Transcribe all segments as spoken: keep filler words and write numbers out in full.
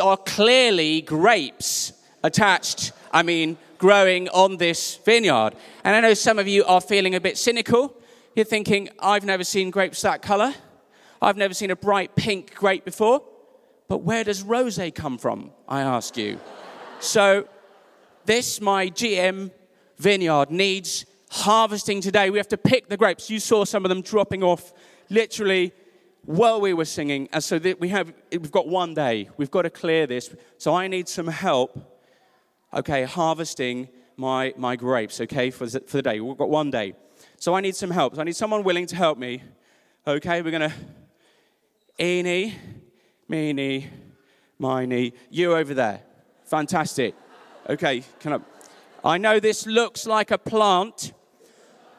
are clearly grapes attached, I mean, growing on this vineyard. And I know some of you are feeling a bit cynical. You're thinking, I've never seen grapes that color. I've never seen a bright pink grape before. But where does rosé come from, I ask you? So this, my G M vineyard, needs harvesting today. We have to pick the grapes. You saw some of them dropping off literally while we were singing. And so we have, we've got one day. We've got to clear this. So I need some help, okay, harvesting my, my grapes, okay, for the, for the day. We've got one day. So I need some help. So I need someone willing to help me. Okay, we're going to eeny, meeny, miny, you over there. Fantastic. Okay, can I? I know this looks like a plant,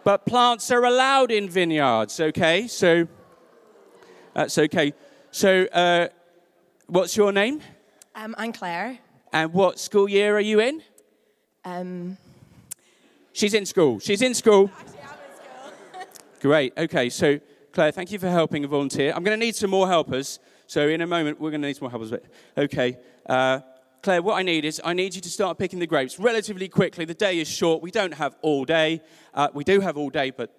but plants are allowed in vineyards, okay? So that's okay. So uh, what's your name? Um, I'm Claire. And what school year are you in? Um. She's in school. She's in school. Actually, I'm in school. Great. Okay, so Claire, thank you for helping a volunteer. I'm going to need some more helpers. So in a moment, we're going to need some more helpers. Okay. Uh, Claire, what I need is I need you to start picking the grapes relatively quickly. The day is short. We don't have all day. Uh, we do have all day, but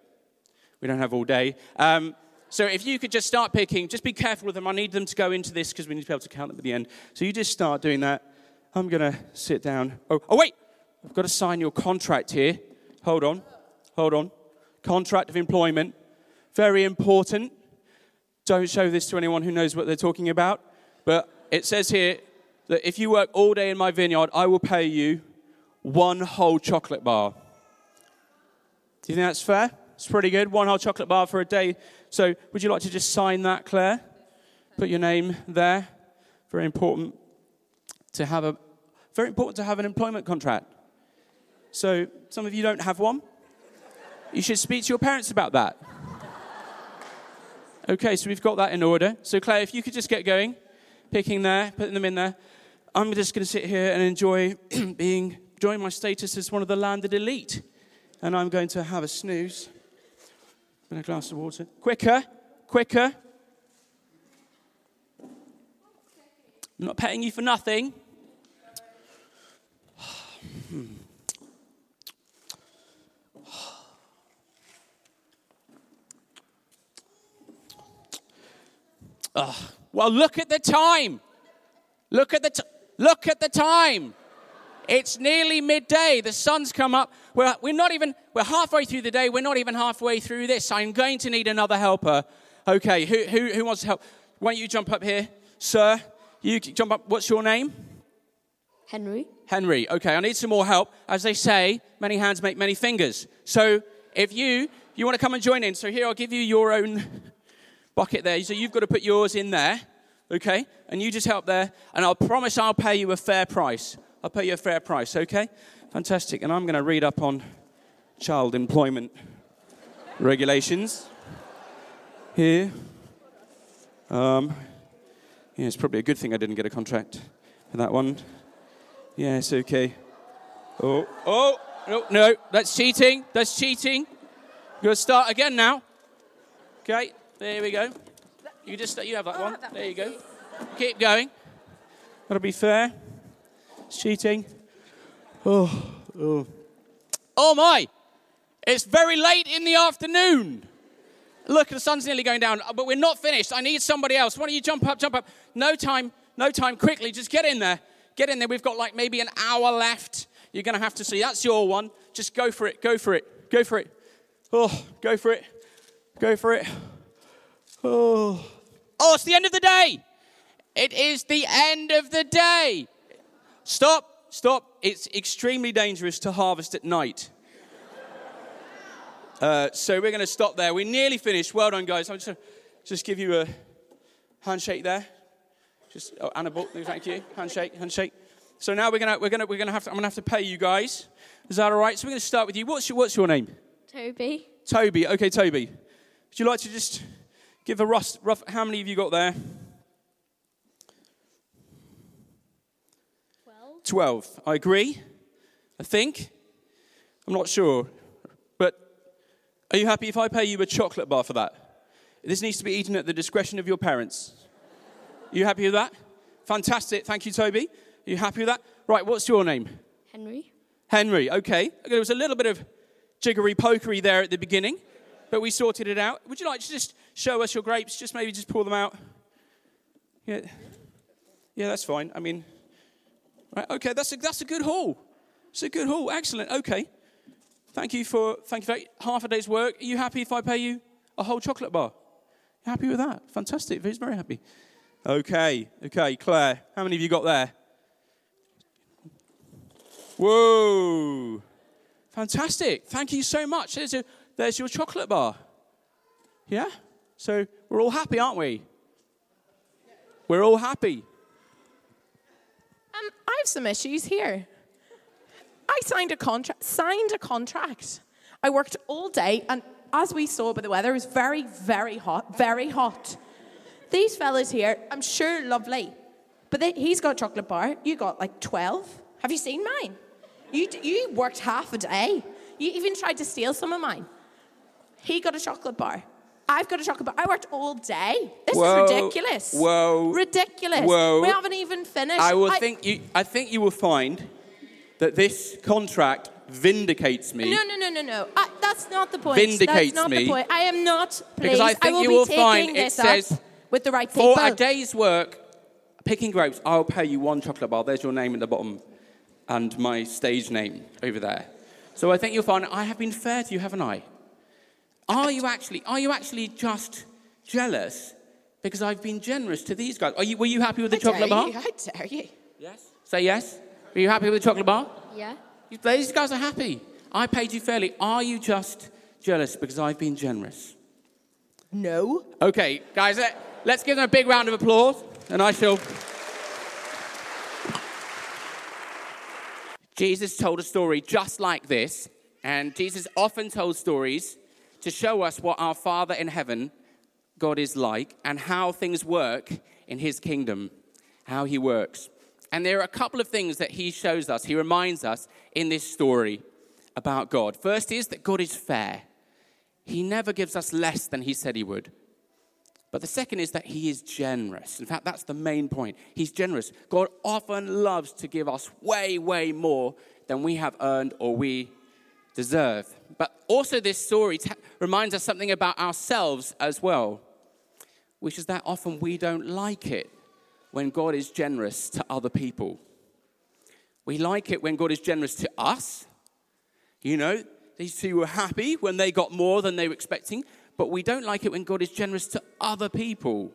we don't have all day. Um, so if you could just start picking, just be careful with them. I need them to go into this because we need to be able to count them at the end. So you just start doing that. I'm going to sit down. Oh, oh, wait. I've got to sign your contract here. Hold on. Hold on. Contract of employment. Very important. Don't show this to anyone who knows what they're talking about. But it says here that if you work all day in my vineyard, I will pay you one whole chocolate bar. Do you think that's fair? It's pretty good. One whole chocolate bar for a day. So would you like to just sign that, Claire? Put your name there. Very important to have a very important to have an employment contract. So some of you don't have one. You should speak to your parents about that. Okay, so we've got that in order. So Claire, if you could just get going, picking there, putting them in there. I'm just going to sit here and enjoy being, enjoying my status as one of the landed elite. And I'm going to have a snooze and a glass of water. Quicker, quicker. I'm not petting you for nothing. Ugh. Well, look at the time. Look at the t- look at the time. It's nearly midday. The sun's come up. We're we're not even we're halfway through the day. We're not even halfway through this. I'm going to need another helper. Okay, who who who wants to help? Why don't you jump up here, sir? You jump up. What's your name? Henry. Henry. Okay, I need some more help. As they say, many hands make many fingers. So if you you want to come and join in, so here I'll give you your own bucket there, so you've got to put yours in there, okay? And you just help there, and I'll promise I'll pay you a fair price. I'll pay you a fair price, okay? Fantastic. And I'm going to read up on child employment regulations here. Um, yeah, it's probably a good thing I didn't get a contract for that one. Yes, okay. Oh, oh, no, no, that's cheating. That's cheating. You're going to start again now, okay? There we go. You just you have that one. There you go. Keep going. That'll be fair. It's cheating. Oh, oh. Oh my! It's very late in the afternoon. Look, the sun's nearly going down, but we're not finished. I need somebody else. Why don't you jump up, jump up? No time, no time. Quickly, just get in there. Get in there. We've got like maybe an hour left. You're gonna have to see. That's your one. Just go for it. Go for it. Go for it. Oh, go for it. Go for it. Oh. oh, it's the end of the day. It is the end of the day. Stop, stop. It's extremely dangerous to harvest at night. Uh, so we're going to stop there. We're nearly finished. Well done, guys. I'll just, just give you a handshake there. Just oh, Anna Bolt, thank you. Handshake, handshake. So now we're going to we're going to we're going to have to I'm going to have to pay you guys. Is that all right? So we're going to start with you. What's your, what's your name? Toby. Toby. Okay, Toby. Would you like to just give a rough, rough, how many of you got there? Twelve. Twelve. I agree. I think. I'm not sure. But are you happy if I pay you a chocolate bar for that? This needs to be eaten at the discretion of your parents. Are you happy with that? Fantastic. Thank you, Toby. Are you happy with that? Right, what's your name? Henry. Henry, okay. Okay, there was a little bit of jiggery-pokery there at the beginning, but we sorted it out. Would you like to just show us your grapes? Just maybe just pull them out. Yeah, yeah, that's fine. I mean, right, okay, that's a, that's a good haul. It's a good haul. Excellent, okay. Thank you for thank you for half a day's work. Are you happy if I pay you a whole chocolate bar? You happy with that? Fantastic. He's very happy. Okay, okay, Claire, how many of you got there? Whoa. Fantastic. Thank you so much. There's, a, there's your chocolate bar. Yeah? So we're all happy, aren't we? We're all happy. Um, I have some issues here. I signed a contract. Signed a contract. I worked all day, and as we saw by the weather, it was very, very hot. Very hot. These fellas here, I'm sure, lovely, but they, he's got a chocolate bar. You got like twelve. Have you seen mine? You you worked half a day. You even tried to steal some of mine. He got a chocolate bar. I've got a chocolate bar. I worked all day. This whoa, is ridiculous. Whoa. Ridiculous. Whoa. We haven't even finished. I will I, think you. I think you will find that this contract vindicates me. No, no, no, no, no. I, that's not the point. Vindicates that's not me. The point. I am not pleased. Because I think I will you will find it says with the right people. For a day's work picking grapes, I'll pay you one chocolate bar. There's your name at the bottom and my stage name over there. So I think you'll find I have been fair to you, haven't I? Are you actually? Are you actually just jealous because I've been generous to these guys? Are you? Were you happy with the I chocolate bar? You, I dare you. Yes. Say yes. Are you happy with the chocolate bar? Yeah. These guys are happy. I paid you fairly. Are you just jealous because I've been generous? No. Okay, guys, let's give them a big round of applause, and I shall. Jesus told a story just like this, and Jesus often told stories to show us what our Father in heaven, God, is like, and how things work in his kingdom, how he works. And there are a couple of things that he shows us, he reminds us in this story about God. First is that God is fair. He never gives us less than he said he would. But the second is that he is generous. In fact, that's the main point. He's generous. God often loves to give us way, way more than we have earned or we deserve. But also this story t- reminds us something about ourselves as well, which is that often we don't like it when God is generous to other people. We like it when God is generous to us. You know, these two were happy when they got more than they were expecting, but we don't like it when God is generous to other people.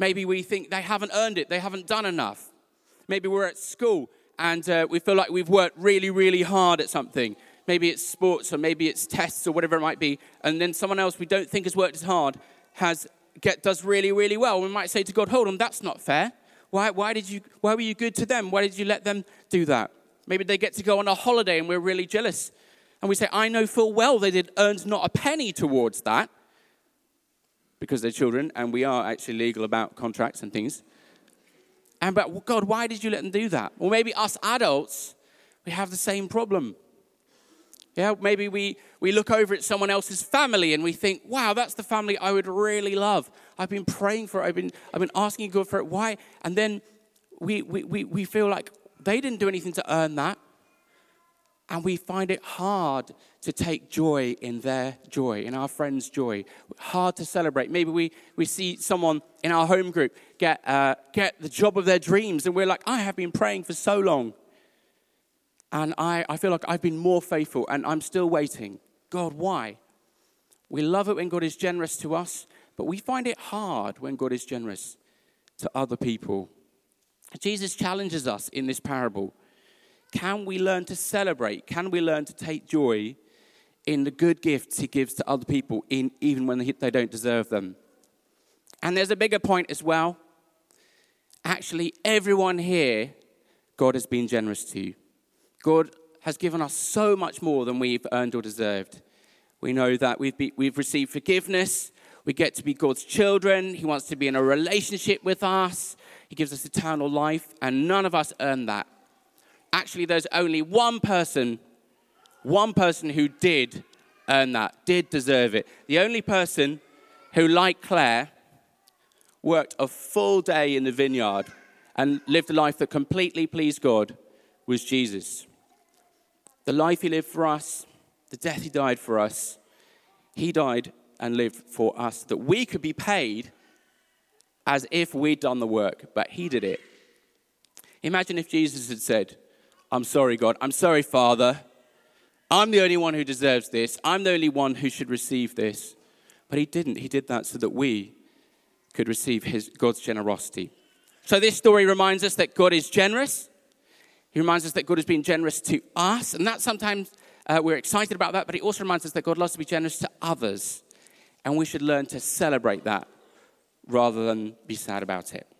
Maybe we think they haven't earned it, they haven't done enough. Maybe we're at school and uh, we feel like we've worked really, really hard at something. Maybe it's sports or maybe it's tests or whatever it might be, and then someone else we don't think has worked as hard has Get, does really, really well. We might say to God, hold on, that's not fair. Why, why did you? Why were you good to them? Why did you let them do that? Maybe they get to go on a holiday and we're really jealous. And we say, I know full well they did earned not a penny towards that because they're children and we are actually legal about contracts and things. And but God, why did you let them do that? Or maybe us adults, we have the same problem. Yeah, maybe we, we look over at someone else's family and we think, wow, that's the family I would really love. I've been praying for it. I've been I've been asking God for it. Why? And then we we we, we feel like they didn't do anything to earn that. And we find it hard to take joy in their joy, in our friends' joy. Hard to celebrate. Maybe we, we see someone in our home group get uh, get the job of their dreams and we're like, I have been praying for so long. And I, I feel like I've been more faithful and I'm still waiting. God, why? We love it when God is generous to us, but we find it hard when God is generous to other people. Jesus challenges us in this parable. Can we learn to celebrate? Can we learn to take joy in the good gifts he gives to other people, in, even when they don't deserve them? And there's a bigger point as well. Actually, everyone here, God has been generous to you. God has given us so much more than we've earned or deserved. We know that we've, be, we've received forgiveness. We get to be God's children. He wants to be in a relationship with us. He gives us eternal life, and none of us earn that. Actually, there's only one person, one person who did earn that, did deserve it. The only person who, like Claire, worked a full day in the vineyard and lived the life that completely pleased God was Jesus. The life he lived for us, the death he died for us, he died and lived for us, that we could be paid as if we'd done the work, but he did it. Imagine if Jesus had said, I'm sorry, God, I'm sorry, Father, I'm the only one who deserves this, I'm the only one who should receive this. But he didn't. He did that so that we could receive his, God's generosity. So this story reminds us that God is generous. He reminds us that God has been generous to us, and that sometimes uh, we're excited about that, but he also reminds us that God loves to be generous to others, and we should learn to celebrate that rather than be sad about it.